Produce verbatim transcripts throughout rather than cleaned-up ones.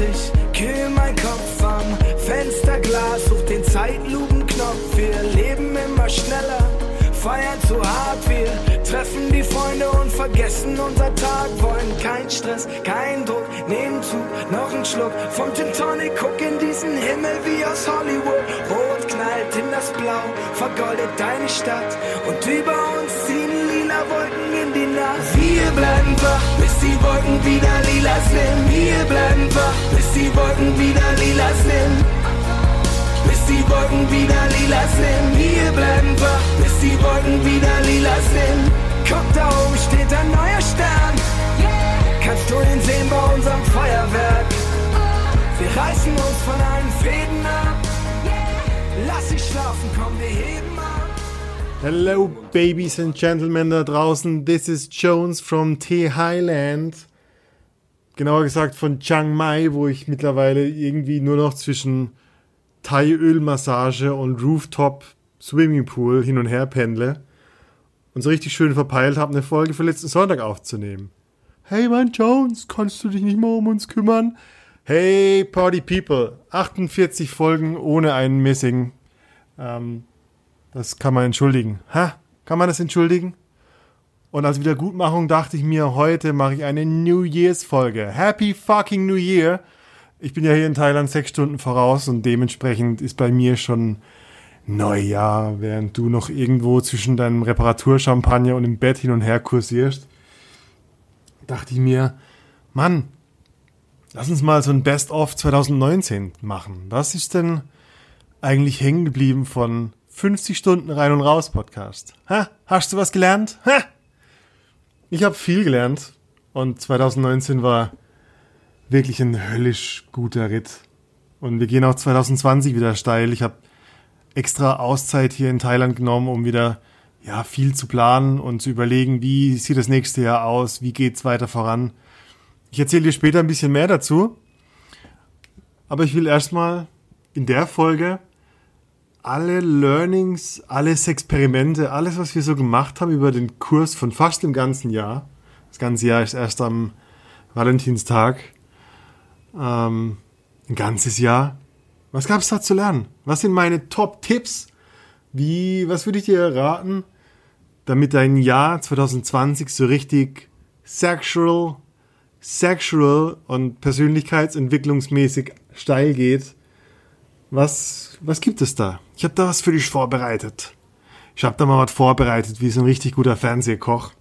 dreißig, kühl mein Kopf am Fensterglas, such den Zeitlupenknopf, wir leben immer schneller, feiern zu hart, wir treffen die Freunde und vergessen unser Tag, wollen kein Stress, kein Druck, nehmen Zug, noch einen Schluck vom Gin Tonic, guck in diesen Himmel wie aus Hollywood, rot knallt in das Blau, vergoldet deine Stadt und über uns ziehen lila Wolken in die Nacht. Wir bleiben wach, bis die Wolken wieder lila sind. Wir bleiben wach, bis die Wolken wieder lila sind. Die Wolken wieder lila sind, wir bleiben wach, bis die Wolken wieder lila sind. Guck, da oben steht ein neuer Stern, yeah. Kannst du ihn sehen bei unserem Feuerwerk? Oh. Wir reißen uns von allen Fäden ab, yeah. Lass dich schlafen, komm, wir heben ab. Hello, Babies and Gentlemen da draußen, this is Jones from T Highland. Genauer gesagt von Chiang Mai, wo ich mittlerweile irgendwie nur noch zwischen Thai-Öl-Massage und Rooftop-Swimmingpool hin und her pendle und so richtig schön verpeilt habe, eine Folge für letzten Sonntag aufzunehmen. Hey, Mann Jones, kannst du dich nicht mal um uns kümmern? Hey, Party People, achtundvierzig Folgen ohne einen Missing. Ähm, das kann man entschuldigen. Ha? Kann man das entschuldigen? Und als Wiedergutmachung dachte ich mir, heute mache ich eine New Years-Folge. Happy fucking New Year! Ich bin ja hier in Thailand sechs Stunden voraus und dementsprechend ist bei mir schon Neujahr, während du noch irgendwo zwischen deinem Reparaturchampagner und dem Bett hin und her kursierst. Dachte ich mir, Mann, lass uns mal so ein Best-of zwanzig neunzehn machen. Was ist denn eigentlich hängen geblieben von fünfzig Stunden Rein und Raus Podcast? Ha? Hast du was gelernt? Ha? Ich habe viel gelernt und zwanzig neunzehn war wirklich ein höllisch guter Ritt. Und wir gehen auch zwanzig zwanzig wieder steil. Ich habe extra Auszeit hier in Thailand genommen, um wieder ja viel zu planen und zu überlegen, wie sieht das nächste Jahr aus, wie geht's weiter voran. Ich erzähle dir später ein bisschen mehr dazu. Aber ich will erstmal in der Folge alle Learnings, alles Experimente, alles, was wir so gemacht haben über den Kurs von fast dem ganzen Jahr. Das ganze Jahr ist erst am Valentinstag. Ähm, ein ganzes Jahr. Was gab es da zu lernen? Was sind meine Top-Tipps? Wie, was würde ich dir raten, damit dein Jahr zwanzig zwanzig so richtig sexual, sexual und persönlichkeitsentwicklungsmäßig steil geht? Was, was gibt es da? Ich habe da was für dich vorbereitet. Ich habe da mal was vorbereitet, wie so ein richtig guter Fernsehkoch.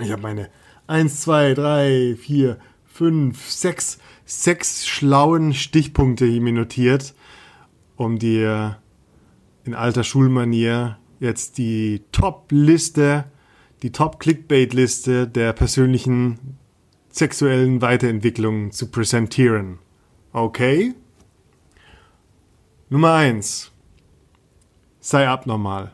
Ich habe meine eins, zwei, drei, vier, fünf, sechs, sechs schlauen Stichpunkte hier mir notiert, um dir in alter Schulmanier jetzt die Top-Liste, die Top-Clickbait-Liste der persönlichen sexuellen Weiterentwicklung zu präsentieren. Okay? Nummer eins. Sei abnormal.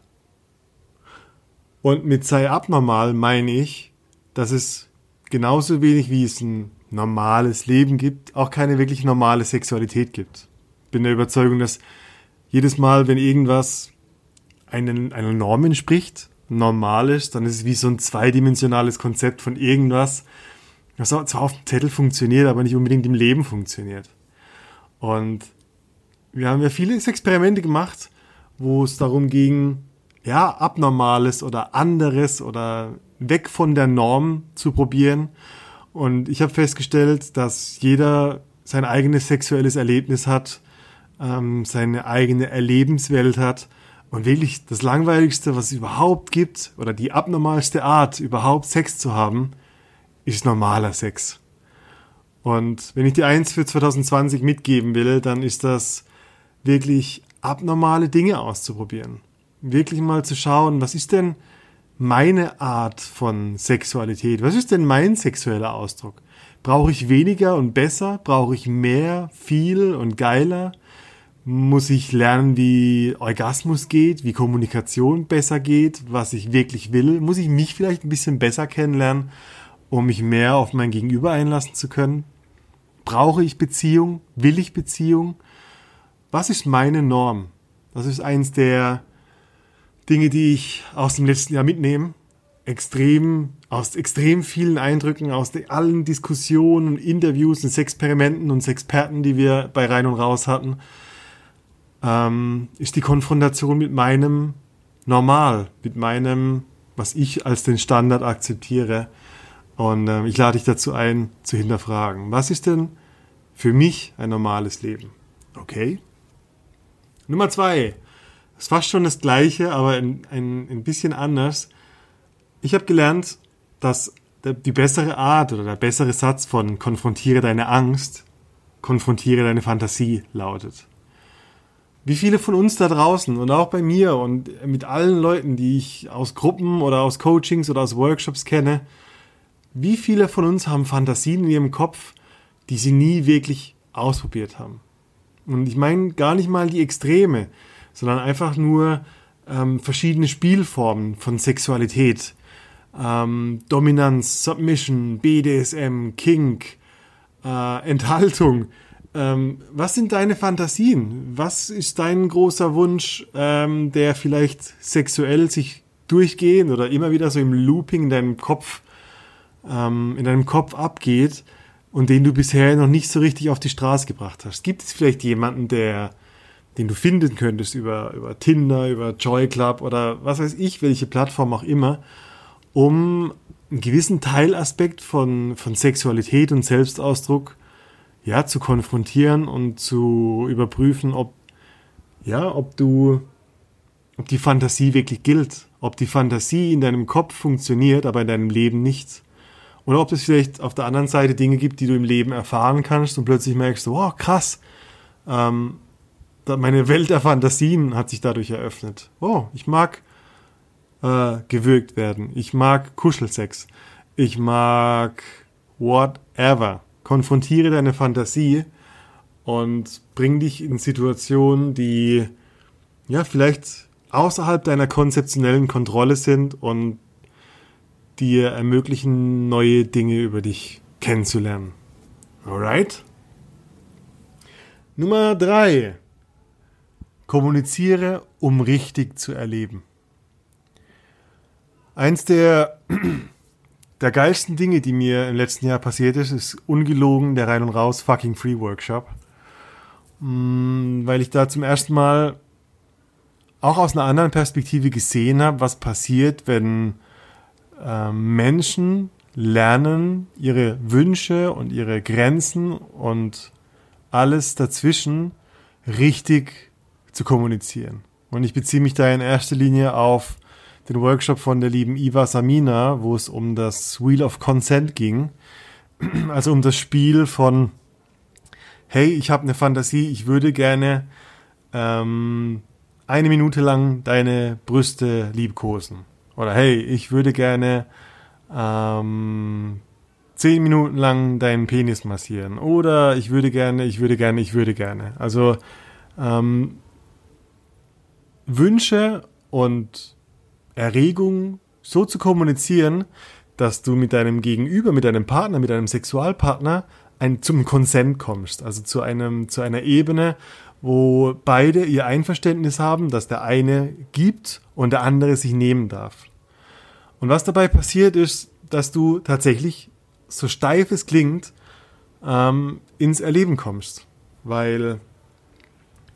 Und mit sei abnormal meine ich, dass es genauso wenig wie es ein normales Leben gibt, auch keine wirklich normale Sexualität gibt. Ich bin der Überzeugung, dass jedes Mal, wenn irgendwas einen, einer Norm entspricht, normal ist, dann ist es wie so ein zweidimensionales Konzept von irgendwas, was zwar auf dem Zettel funktioniert, aber nicht unbedingt im Leben funktioniert. Und wir haben ja viele Experimente gemacht, wo es darum ging, ja, Abnormales oder anderes oder weg von der Norm zu probieren. Und ich habe festgestellt, dass jeder sein eigenes sexuelles Erlebnis hat, ähm, seine eigene Erlebenswelt hat und wirklich das Langweiligste, was es überhaupt gibt oder die abnormalste Art, überhaupt Sex zu haben, ist normaler Sex. Und wenn ich dir eins für zwanzig zwanzig mitgeben will, dann ist das wirklich abnormale Dinge auszuprobieren. Wirklich mal zu schauen, was ist denn meine Art von Sexualität? Was ist denn mein sexueller Ausdruck? Brauche ich weniger und besser? Brauche ich mehr, viel und geiler? Muss ich lernen, wie Orgasmus geht, wie Kommunikation besser geht, was ich wirklich will? Muss ich mich vielleicht ein bisschen besser kennenlernen, um mich mehr auf mein Gegenüber einlassen zu können? Brauche ich Beziehung? Will ich Beziehung? Was ist meine Norm? Das ist eins der Dinge, die ich aus dem letzten Jahr mitnehme. extrem, aus extrem vielen Eindrücken, aus de, allen Diskussionen und Interviews und Sexperimenten und Sexperten, die wir bei Rein und Raus hatten, ähm, ist die Konfrontation mit meinem Normal, mit meinem, was ich als den Standard akzeptiere. Und äh, ich lade dich dazu ein, zu hinterfragen, was ist denn für mich ein normales Leben? Okay. Nummer zwei. Es ist fast schon das Gleiche, aber ein, ein, ein bisschen anders. Ich habe gelernt, dass die bessere Art oder der bessere Satz von konfrontiere deine Angst, konfrontiere deine Fantasie lautet. Wie viele von uns da draußen und auch bei mir und mit allen Leuten, die ich aus Gruppen oder aus Coachings oder aus Workshops kenne, wie viele von uns haben Fantasien in ihrem Kopf, die sie nie wirklich ausprobiert haben? Und ich meine gar nicht mal die Extreme, sondern einfach nur ähm, verschiedene Spielformen von Sexualität. Ähm, Dominanz, Submission, B D S M, Kink, äh, Enthaltung. Ähm, was sind deine Fantasien? Was ist dein großer Wunsch, ähm, der vielleicht sexuell sich durchgehend oder immer wieder so im Looping in deinem Kopf, ähm, in deinem Kopf abgeht und den du bisher noch nicht so richtig auf die Straße gebracht hast? Gibt es vielleicht jemanden, der den du finden könntest über, über Tinder, über Joy Club oder was weiß ich, welche Plattform auch immer, um einen gewissen Teilaspekt von, von Sexualität und Selbstausdruck ja, zu konfrontieren und zu überprüfen, ob, ja, ob, du, ob die Fantasie wirklich gilt, ob die Fantasie in deinem Kopf funktioniert, aber in deinem Leben nicht. Oder ob es vielleicht auf der anderen Seite Dinge gibt, die du im Leben erfahren kannst und plötzlich merkst, wow, krass, ähm, meine Welt der Fantasien hat sich dadurch eröffnet. Oh, ich mag äh, gewürgt werden. Ich mag Kuschelsex. Ich mag whatever. Konfrontiere deine Fantasie und bring dich in Situationen, die ja vielleicht außerhalb deiner konzeptionellen Kontrolle sind und dir ermöglichen, neue Dinge über dich kennenzulernen. Alright? Nummer drei. Kommuniziere, um richtig zu erleben. Eins der, der geilsten Dinge, die mir im letzten Jahr passiert ist, ist ungelogen der Rein und Raus fucking Free Workshop. Weil ich da zum ersten Mal auch aus einer anderen Perspektive gesehen habe, was passiert, wenn äh, Menschen lernen, ihre Wünsche und ihre Grenzen und alles dazwischen richtig zu kommunizieren. Und ich beziehe mich da in erster Linie auf den Workshop von der lieben Iva Samina, wo es um das Wheel of Consent ging. Also um das Spiel von, hey, ich habe eine Fantasie, ich würde gerne ähm, eine Minute lang deine Brüste liebkosen. Oder hey, ich würde gerne ähm, zehn Minuten lang deinen Penis massieren. Oder ich würde gerne, ich würde gerne, ich würde gerne. Also ähm, Wünsche und Erregungen so zu kommunizieren, dass du mit deinem Gegenüber, mit deinem Partner, mit deinem Sexualpartner ein, zum Konsent kommst, also zu einem, zu einer Ebene, wo beide ihr Einverständnis haben, dass der eine gibt und der andere sich nehmen darf. Und was dabei passiert ist, dass du tatsächlich, so steif es klingt, ähm, ins Erleben kommst, weil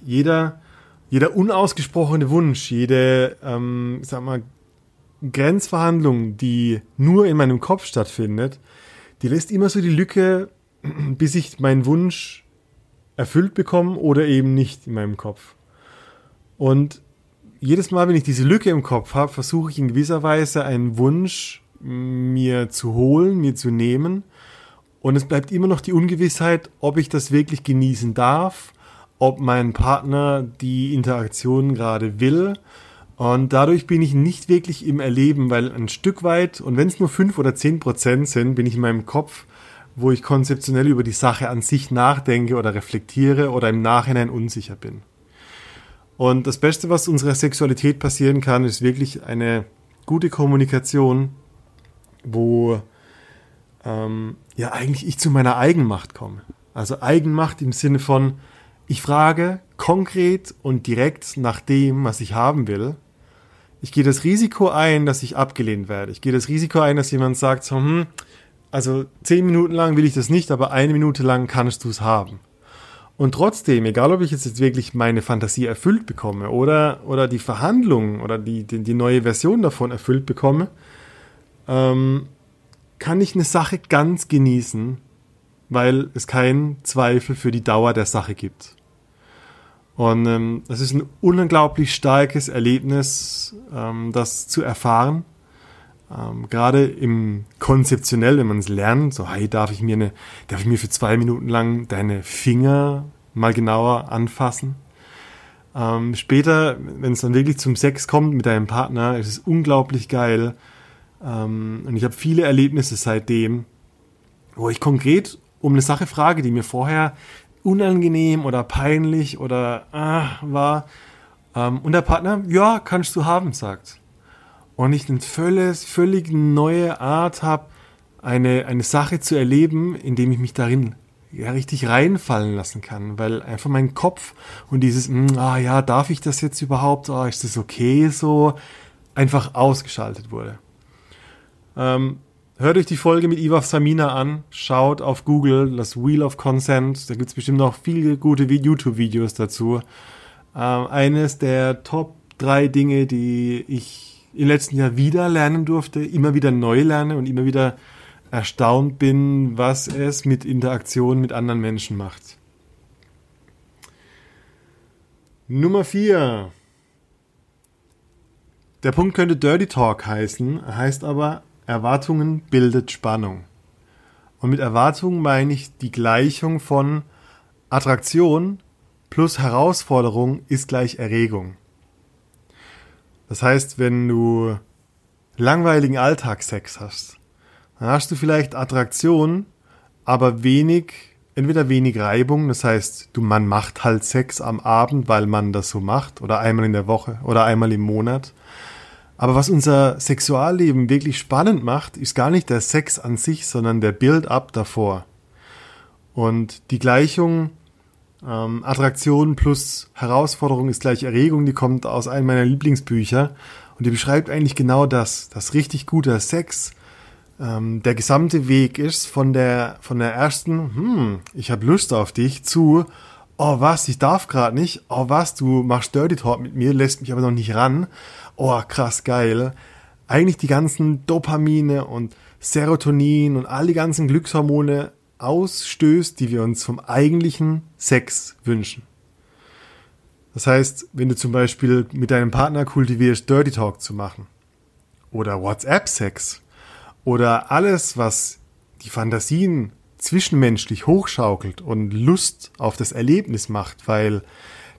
jeder Jeder unausgesprochene Wunsch, jede ähm, ich sag mal, Grenzverhandlung, die nur in meinem Kopf stattfindet, die lässt immer so die Lücke, bis ich meinen Wunsch erfüllt bekomme oder eben nicht in meinem Kopf. Und jedes Mal, wenn ich diese Lücke im Kopf habe, versuche ich in gewisser Weise einen Wunsch mir zu holen, mir zu nehmen. Und es bleibt immer noch die Ungewissheit, ob ich das wirklich genießen darf, ob mein Partner die Interaktion gerade will, und dadurch bin ich nicht wirklich im Erleben, weil ein Stück weit, und wenn es nur fünf oder zehn Prozent sind, bin ich in meinem Kopf, wo ich konzeptionell über die Sache an sich nachdenke oder reflektiere oder im Nachhinein unsicher bin. Und das Beste, was unserer Sexualität passieren kann, ist wirklich eine gute Kommunikation, wo ähm, ja eigentlich ich zu meiner Eigenmacht komme. Also Eigenmacht im Sinne von, ich frage konkret und direkt nach dem, was ich haben will. ich gehe das Risiko ein, dass ich abgelehnt werde. Ich gehe das Risiko ein, dass jemand sagt, so, hm, also zehn Minuten lang will ich das nicht, aber eine Minute lang kannst du es haben. Und trotzdem, egal ob ich jetzt wirklich meine Fantasie erfüllt bekomme oder, oder die Verhandlung oder die, die, die neue Version davon erfüllt bekomme, ähm, kann ich eine Sache ganz genießen, weil es keinen Zweifel für die Dauer der Sache gibt. Und ähm, das ist ein unglaublich starkes Erlebnis, ähm, das zu erfahren. Ähm, gerade im konzeptionell, wenn man es lernt, so, hey, darf ich mir eine, darf ich mir für zwei Minuten lang deine Finger mal genauer anfassen? Ähm, später, wenn es dann wirklich zum Sex kommt mit deinem Partner, ist es unglaublich geil. Ähm, und ich habe viele Erlebnisse seitdem, wo ich konkret um eine Sache frage, die mir vorher unangenehm oder peinlich oder äh, war. Ähm, und der Partner, ja, kannst du haben, sagt. Und ich eine völlig, völlig neue Art habe, eine, eine Sache zu erleben, indem ich mich darin ja richtig reinfallen lassen kann. Weil einfach mein Kopf und dieses, mh, ah ja, darf ich das jetzt überhaupt? Ah, ist das okay so? Einfach ausgeschaltet wurde. Ähm, Hört euch die Folge mit Iva Samina an, schaut auf Google das Wheel of Consent, da gibt es bestimmt noch viele gute YouTube-Videos dazu. Ähm, eines der Top drei Dinge, die ich im letzten Jahr wieder lernen durfte, immer wieder neu lerne und immer wieder erstaunt bin, was es mit Interaktion mit anderen Menschen macht. Nummer vier. Der Punkt könnte Dirty Talk heißen, heißt aber: Erwartungen bildet Spannung. Und mit Erwartungen meine ich die Gleichung von Attraktion plus Herausforderung ist gleich Erregung. Das heißt, wenn du langweiligen Alltagssex hast, dann hast du vielleicht Attraktion, aber wenig, entweder wenig Reibung, das heißt, du, man macht halt Sex am Abend, weil man das so macht, oder einmal in der Woche oder einmal im Monat. Aber was unser Sexualleben wirklich spannend macht, ist gar nicht der Sex an sich, sondern der Build-up davor. Und die Gleichung ähm, Attraktion plus Herausforderung ist gleich Erregung, die kommt aus einem meiner Lieblingsbücher. Und die beschreibt eigentlich genau das, dass richtig guter Sex ähm, der gesamte Weg ist von der, von der ersten, hm, ich habe Lust auf dich, zu, oh was, ich darf gerade nicht, oh was, du machst Dirty Talk mit mir, lässt mich aber noch nicht ran, oh krass geil. Eigentlich die ganzen Dopamine und Serotonin und all die ganzen Glückshormone ausstößt, die wir uns vom eigentlichen Sex wünschen. Das heißt, wenn du zum Beispiel mit deinem Partner kultivierst, Dirty Talk zu machen oder WhatsApp-Sex oder alles, was die Fantasien zwischenmenschlich hochschaukelt und Lust auf das Erlebnis macht, weil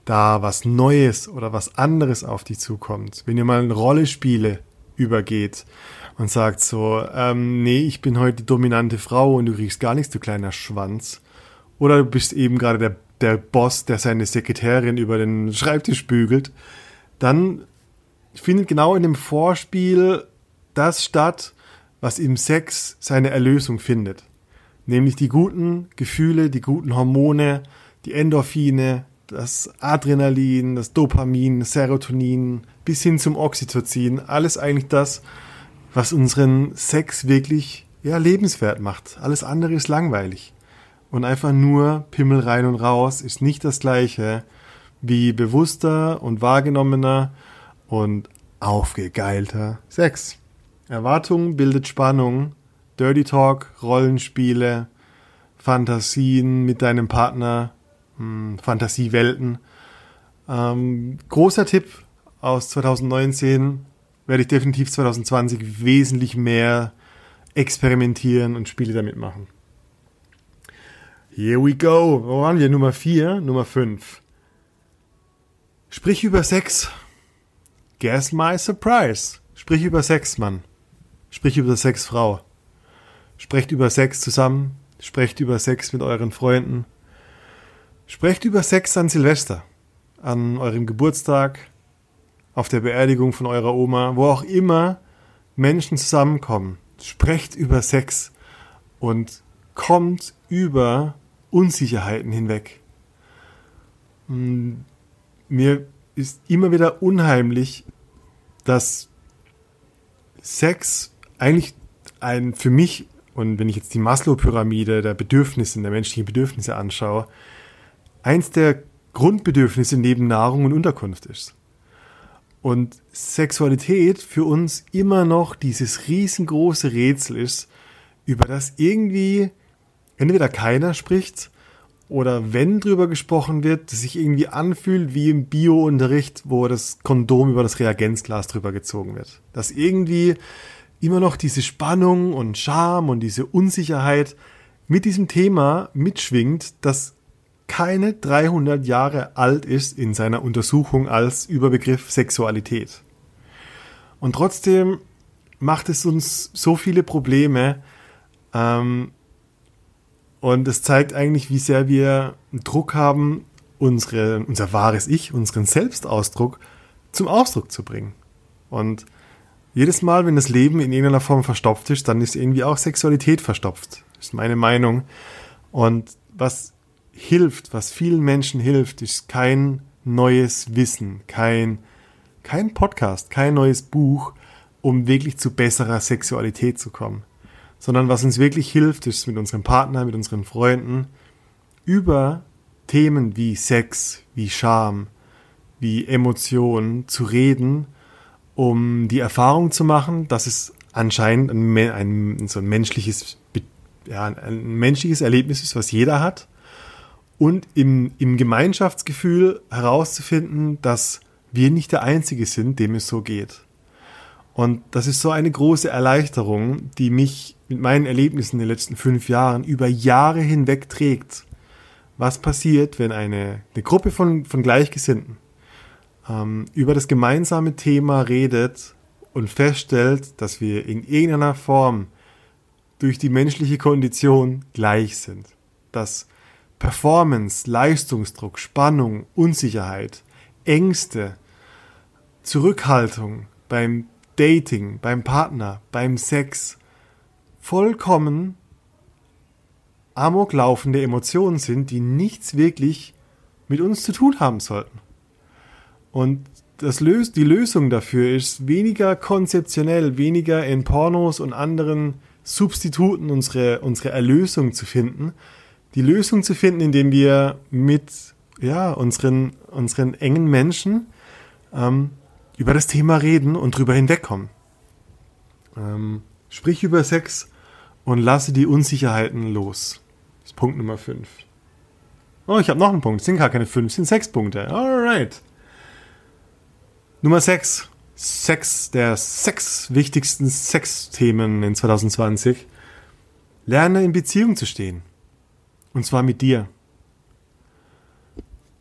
da was Neues oder was anderes auf dich zukommt. Wenn ihr mal in Rollenspiele übergeht und sagt so, ähm, nee, ich bin heute die dominante Frau und du kriegst gar nichts, du kleiner Schwanz. Oder du bist eben gerade der, der Boss, der seine Sekretärin über den Schreibtisch bügelt. Dann findet genau in dem Vorspiel das statt, was im Sex seine Erlösung findet. Nämlich die guten Gefühle, die guten Hormone, die Endorphine, das Adrenalin, das Dopamin, Serotonin, bis hin zum Oxytocin. Alles eigentlich das, was unseren Sex wirklich ja, lebenswert macht. Alles andere ist langweilig. Und einfach nur Pimmel rein und raus ist nicht das Gleiche wie bewusster und wahrgenommener und aufgegeilter Sex. Erwartung bildet Spannung. Dirty Talk, Rollenspiele, Fantasien mit deinem Partner, Fantasiewelten. Ähm, großer Tipp aus zwanzig neunzehn, werde ich definitiv zwanzig zwanzig wesentlich mehr experimentieren und Spiele damit machen. Here we go. Wo waren wir? Nummer vier, Nummer fünf. Sprich über Sex. Guess my surprise. Sprich über Sex, Mann. Sprich über Sex, Frau. Sprecht über Sex zusammen, sprecht über Sex mit euren Freunden, sprecht über Sex an Silvester, an eurem Geburtstag, auf der Beerdigung von eurer Oma, wo auch immer Menschen zusammenkommen. Sprecht über Sex und kommt über Unsicherheiten hinweg. Mir ist immer wieder unheimlich, dass Sex eigentlich ein für mich, und wenn ich jetzt die Maslow-Pyramide der Bedürfnisse, der menschlichen Bedürfnisse anschaue, eins der Grundbedürfnisse neben Nahrung und Unterkunft ist. Und Sexualität für uns immer noch dieses riesengroße Rätsel ist, über das irgendwie entweder keiner spricht oder wenn drüber gesprochen wird, das sich irgendwie anfühlt wie im Bio-Unterricht, wo das Kondom über das Reagenzglas drüber gezogen wird. Dass irgendwie immer noch diese Spannung und Scham und diese Unsicherheit mit diesem Thema mitschwingt, das keine dreihundert Jahre alt ist in seiner Untersuchung als Überbegriff Sexualität. Und trotzdem macht es uns so viele Probleme, ähm, und es zeigt eigentlich, wie sehr wir einen Druck haben, unsere, unser wahres Ich, unseren Selbstausdruck zum Ausdruck zu bringen. Und jedes Mal, wenn das Leben in irgendeiner Form verstopft ist, dann ist irgendwie auch Sexualität verstopft. Das ist meine Meinung. Und was hilft, was vielen Menschen hilft, ist kein neues Wissen, kein, kein Podcast, kein neues Buch, um wirklich zu besserer Sexualität zu kommen. Sondern was uns wirklich hilft, ist mit unserem Partner, mit unseren Freunden, über Themen wie Sex, wie Scham, wie Emotionen zu reden, um die Erfahrung zu machen, dass es anscheinend ein, ein, so ein, menschliches, ja, ein menschliches Erlebnis ist, was jeder hat. Und im, im Gemeinschaftsgefühl herauszufinden, dass wir nicht der Einzige sind, dem es so geht. Und das ist so eine große Erleichterung, die mich mit meinen Erlebnissen in den letzten fünf Jahren über Jahre hinweg trägt. Was passiert, wenn eine, eine Gruppe von, von Gleichgesinnten ähm, über das gemeinsame Thema redet und feststellt, dass wir in irgendeiner Form durch die menschliche Kondition gleich sind. Dass Performance, Leistungsdruck, Spannung, Unsicherheit, Ängste, Zurückhaltung beim Dating, beim Partner, beim Sex vollkommen amoklaufende Emotionen sind, die nichts wirklich mit uns zu tun haben sollten. Und das löst, die Lösung dafür ist weniger konzeptionell, weniger in Pornos und anderen Substituten unsere, unsere Erlösung zu finden, die Lösung zu finden, indem wir mit ja, unseren, unseren engen Menschen ähm, über das Thema reden und drüber hinwegkommen. Ähm, sprich über Sex und lasse die Unsicherheiten los. Das ist Punkt Nummer fünf. Oh, ich habe noch einen Punkt. Es sind gar keine fünf, es sind sechs Punkte. Alright. Nummer sechs. Sex, der sechs wichtigsten Sexthemen in zwanzig zwanzig. Lerne in Beziehung zu stehen. Und zwar mit dir.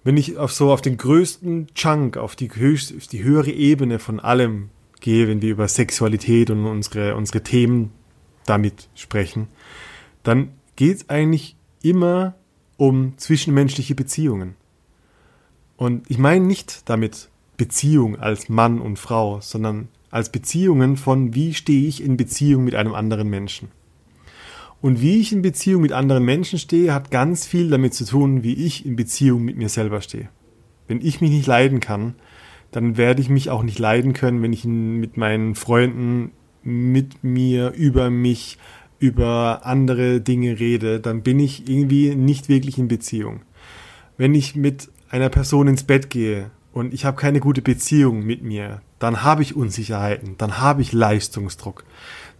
Wenn ich auf so auf den größten Chunk, auf die, höchst, auf die höhere Ebene von allem gehe, wenn wir über Sexualität und unsere, unsere Themen damit sprechen, dann geht es eigentlich immer um zwischenmenschliche Beziehungen. Und ich meine nicht damit Beziehung als Mann und Frau, sondern als Beziehungen von, wie stehe ich in Beziehung mit einem anderen Menschen. Und wie ich in Beziehung mit anderen Menschen stehe, hat ganz viel damit zu tun, wie ich in Beziehung mit mir selber stehe. Wenn ich mich nicht leiden kann, dann werde ich mich auch nicht leiden können, wenn ich mit meinen Freunden, mit mir, über mich, über andere Dinge rede. Dann bin ich irgendwie nicht wirklich in Beziehung. Wenn ich mit einer Person ins Bett gehe und ich habe keine gute Beziehung mit mir, dann habe ich Unsicherheiten, dann habe ich Leistungsdruck.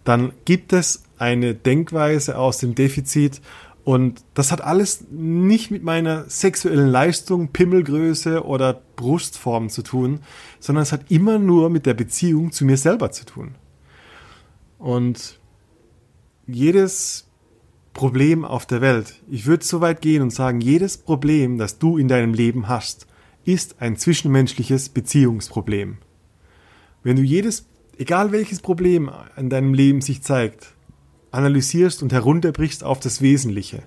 Dann gibt es eine Denkweise aus dem Defizit und das hat alles nicht mit meiner sexuellen Leistung, Pimmelgröße oder Brustform zu tun, sondern es hat immer nur mit der Beziehung zu mir selber zu tun. Und jedes Problem auf der Welt, ich würde so weit gehen und sagen, jedes Problem, das du in deinem Leben hast, ist ein zwischenmenschliches Beziehungsproblem. Wenn du jedes, egal welches Problem in deinem Leben sich zeigt, analysierst und herunterbrichst auf das Wesentliche,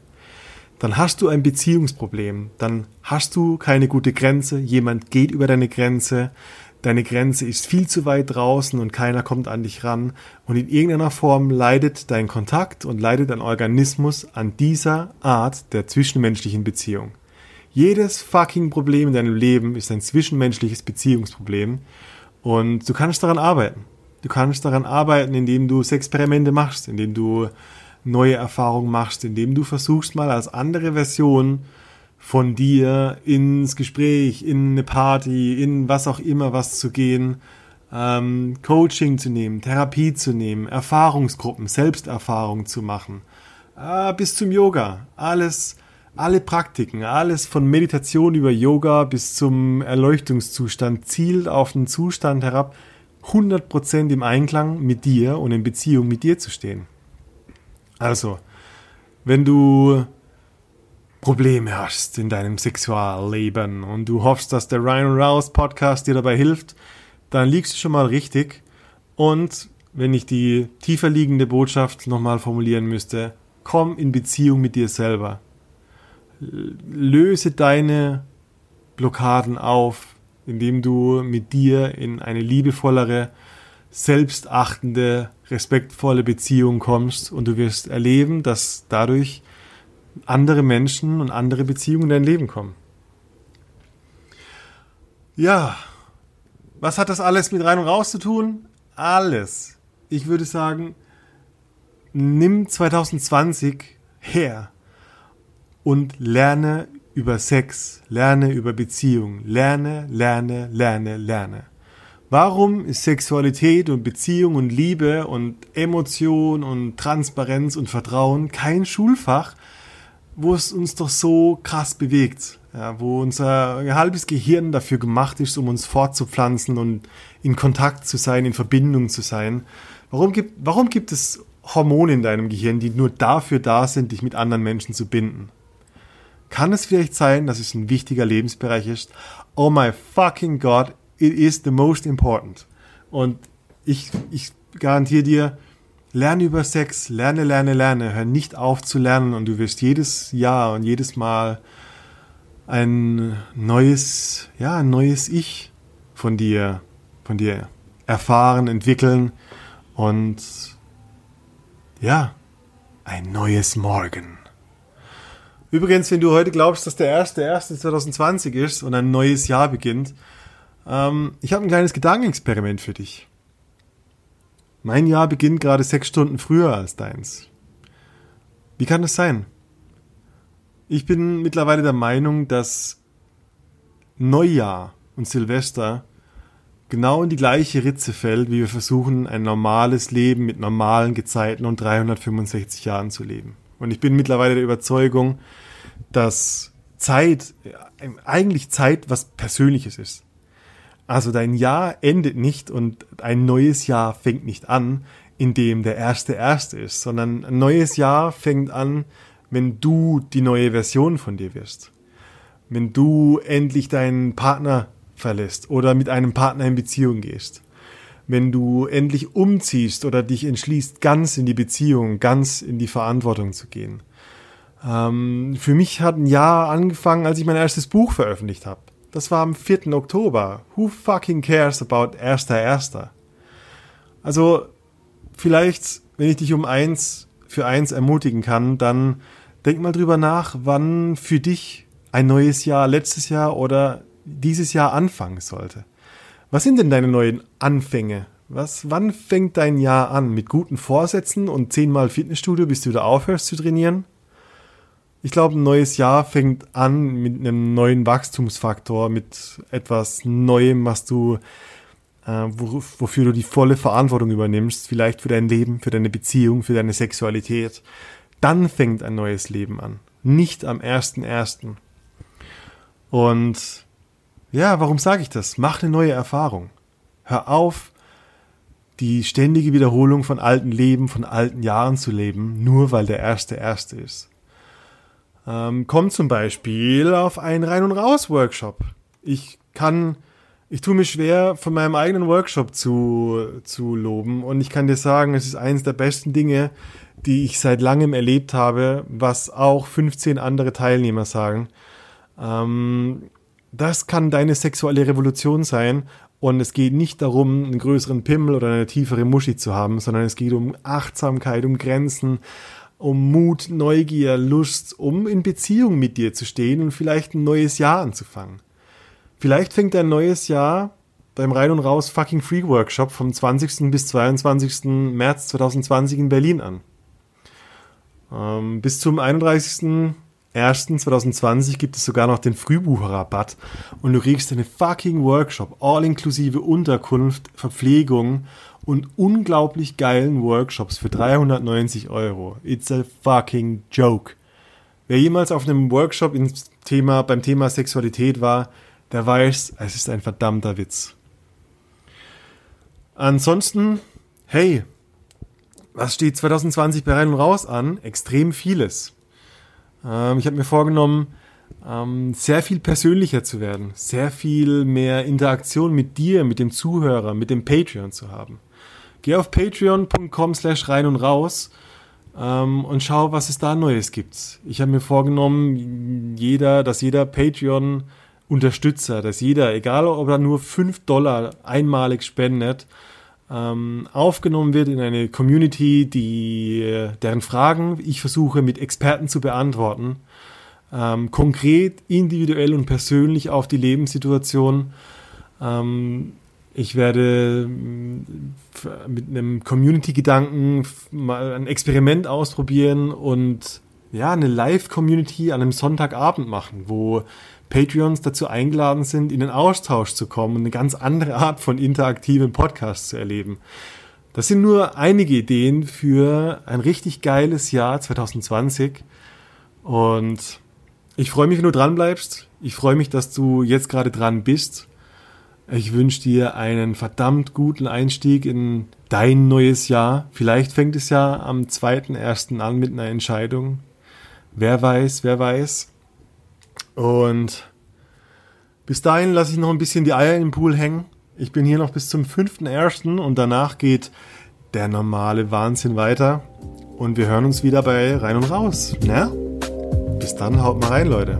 dann hast du ein Beziehungsproblem, dann hast du keine gute Grenze, jemand geht über deine Grenze, deine Grenze ist viel zu weit draußen und keiner kommt an dich ran und in irgendeiner Form leidet dein Kontakt und leidet dein Organismus an dieser Art der zwischenmenschlichen Beziehung. Jedes fucking Problem in deinem Leben ist ein zwischenmenschliches Beziehungsproblem Und du kannst daran arbeiten. Du kannst daran arbeiten, indem du Experimente machst, indem du neue Erfahrungen machst, indem du versuchst, mal als andere Version von dir ins Gespräch, in eine Party, in was auch immer was zu gehen, ähm, Coaching zu nehmen, Therapie zu nehmen, Erfahrungsgruppen, Selbsterfahrung zu machen, äh, bis zum Yoga, alles, alle Praktiken, alles von Meditation über Yoga bis zum Erleuchtungszustand zielt auf einen Zustand herab, hundert Prozent im Einklang mit dir und in Beziehung mit dir zu stehen. Also, wenn du Probleme hast in deinem Sexualleben und du hoffst, dass der Rein und Raus Podcast dir dabei hilft, dann liegst du schon mal richtig. Und wenn ich die tiefer liegende Botschaft nochmal formulieren müsste, komm in Beziehung mit dir selber. Löse deine Blockaden auf, indem du mit dir in eine liebevollere, selbstachtende, respektvolle Beziehung kommst, und du wirst erleben, dass dadurch andere Menschen und andere Beziehungen in dein Leben kommen. Ja, was hat das alles mit Rein und Raus zu tun? Alles. Ich würde sagen, nimm zwanzig zwanzig her und lerne über Sex, lerne über Beziehung, lerne, lerne, lerne, lerne. Warum ist Sexualität und Beziehung und Liebe und Emotion und Transparenz und Vertrauen kein Schulfach, wo es uns doch so krass bewegt, ja, wo unser halbes Gehirn dafür gemacht ist, um uns fortzupflanzen und in Kontakt zu sein, in Verbindung zu sein? Warum gibt, warum gibt es Hormone in deinem Gehirn, die nur dafür da sind, dich mit anderen Menschen zu binden? Kann es vielleicht sein, dass es ein wichtiger Lebensbereich ist? Oh my fucking God, it is the most important. Und ich, ich garantiere dir, lerne über Sex, lerne, lerne, lerne, hör nicht auf zu lernen, und du wirst jedes Jahr und jedes Mal ein neues, ja, ein neues Ich von dir, von dir erfahren, entwickeln und ja, ein neues Morgen. Übrigens, wenn du heute glaubst, dass der erster erster zwanzig zwanzig ist und ein neues Jahr beginnt, ähm, ich habe ein kleines Gedankenexperiment für dich. Mein Jahr beginnt gerade sechs Stunden früher als deins. Wie kann das sein? Ich bin mittlerweile der Meinung, dass Neujahr und Silvester genau in die gleiche Ritze fällt, wie wir versuchen, ein normales Leben mit normalen Gezeiten und dreihundertfünfundsechzig Jahren zu leben. Und ich bin mittlerweile der Überzeugung, dass Zeit, eigentlich Zeit, was Persönliches ist. Also dein Jahr endet nicht und ein neues Jahr fängt nicht an, indem der erste erste ist, sondern ein neues Jahr fängt an, wenn du die neue Version von dir wirst. Wenn du endlich deinen Partner verlässt oder mit einem Partner in Beziehung gehst. Wenn du endlich umziehst oder dich entschließt, ganz in die Beziehung, ganz in die Verantwortung zu gehen. Ähm, für mich hat ein Jahr angefangen, als ich mein erstes Buch veröffentlicht habe. Das war am vierten Oktober. Who fucking cares about erster erster? Also vielleicht, wenn ich dich um eins für eins ermutigen kann, dann denk mal drüber nach, wann für dich ein neues Jahr, letztes Jahr oder dieses Jahr anfangen sollte. Was sind denn deine neuen Anfänge? Was, wann fängt dein Jahr an? Mit guten Vorsätzen und zehnmal Fitnessstudio, bis du wieder aufhörst zu trainieren? Ich glaube, ein neues Jahr fängt an mit einem neuen Wachstumsfaktor, mit etwas Neuem, was du, äh, wofür du die volle Verantwortung übernimmst, vielleicht für dein Leben, für deine Beziehung, für deine Sexualität. Dann fängt ein neues Leben an, nicht am ersten ersten. Und ja, warum sage ich das? Mach eine neue Erfahrung. Hör auf, die ständige Wiederholung von alten Leben, von alten Jahren zu leben, nur weil der erste erste ist. Ähm, komm zum Beispiel auf einen Rein- und Raus-Workshop. Ich kann, ich tue mir schwer, von meinem eigenen Workshop zu, zu loben, und ich kann dir sagen, es ist eines der besten Dinge, die ich seit langem erlebt habe, was auch fünfzehn andere Teilnehmer sagen. Ähm, Das kann deine sexuelle Revolution sein, und es geht nicht darum, einen größeren Pimmel oder eine tiefere Muschi zu haben, sondern es geht um Achtsamkeit, um Grenzen, um Mut, Neugier, Lust, um in Beziehung mit dir zu stehen und vielleicht ein neues Jahr anzufangen. Vielleicht fängt dein neues Jahr beim Rein und Raus Fucking Free Workshop vom zwanzigsten bis zweiundzwanzigsten März zwanzig zwanzig in Berlin an. Ähm, bis zum einunddreißigsten ersten zweitausendzwanzig gibt es sogar noch den Frühbucherrabatt und du kriegst einen fucking Workshop, all inklusive Unterkunft, Verpflegung und unglaublich geilen Workshops für dreihundertneunzig Euro. It's a fucking joke. Wer jemals auf einem Workshop ins Thema, beim Thema Sexualität war, der weiß, es ist ein verdammter Witz. Ansonsten, hey, was steht zwanzig zwanzig bei Rein und Raus an? Extrem vieles. Ähm, ich habe mir vorgenommen, ähm, sehr viel persönlicher zu werden, sehr viel mehr Interaktion mit dir, mit dem Zuhörer, mit dem Patreon zu haben. Geh auf patreon.com slash rein und raus und schau, was es da Neues gibt. Ich habe mir vorgenommen, jeder, dass jeder Patreon-Unterstützer, dass jeder, egal ob er nur fünf Dollar einmalig spendet, aufgenommen wird in eine Community, die, deren Fragen ich versuche mit Experten zu beantworten, konkret, individuell und persönlich auf die Lebenssituation. Ich werde mit einem Community-Gedanken mal ein Experiment ausprobieren und ja, eine Live-Community an einem Sonntagabend machen, wo Patreons dazu eingeladen sind, in den Austausch zu kommen und eine ganz andere Art von interaktiven Podcasts zu erleben. Das sind nur einige Ideen für ein richtig geiles Jahr zwanzig zwanzig und ich freue mich, wenn du dran bleibst. Ich freue mich, dass du jetzt gerade dran bist. Ich wünsche dir einen verdammt guten Einstieg in dein neues Jahr. Vielleicht fängt es ja am zweiten ersten an mit einer Entscheidung. Wer weiß, wer weiß. Und bis dahin lasse ich noch ein bisschen die Eier im Pool hängen. Ich bin hier noch bis zum fünften ersten und danach geht der normale Wahnsinn weiter. Und wir hören uns wieder bei Rein und Raus. Na? Bis dann, haut mal rein, Leute.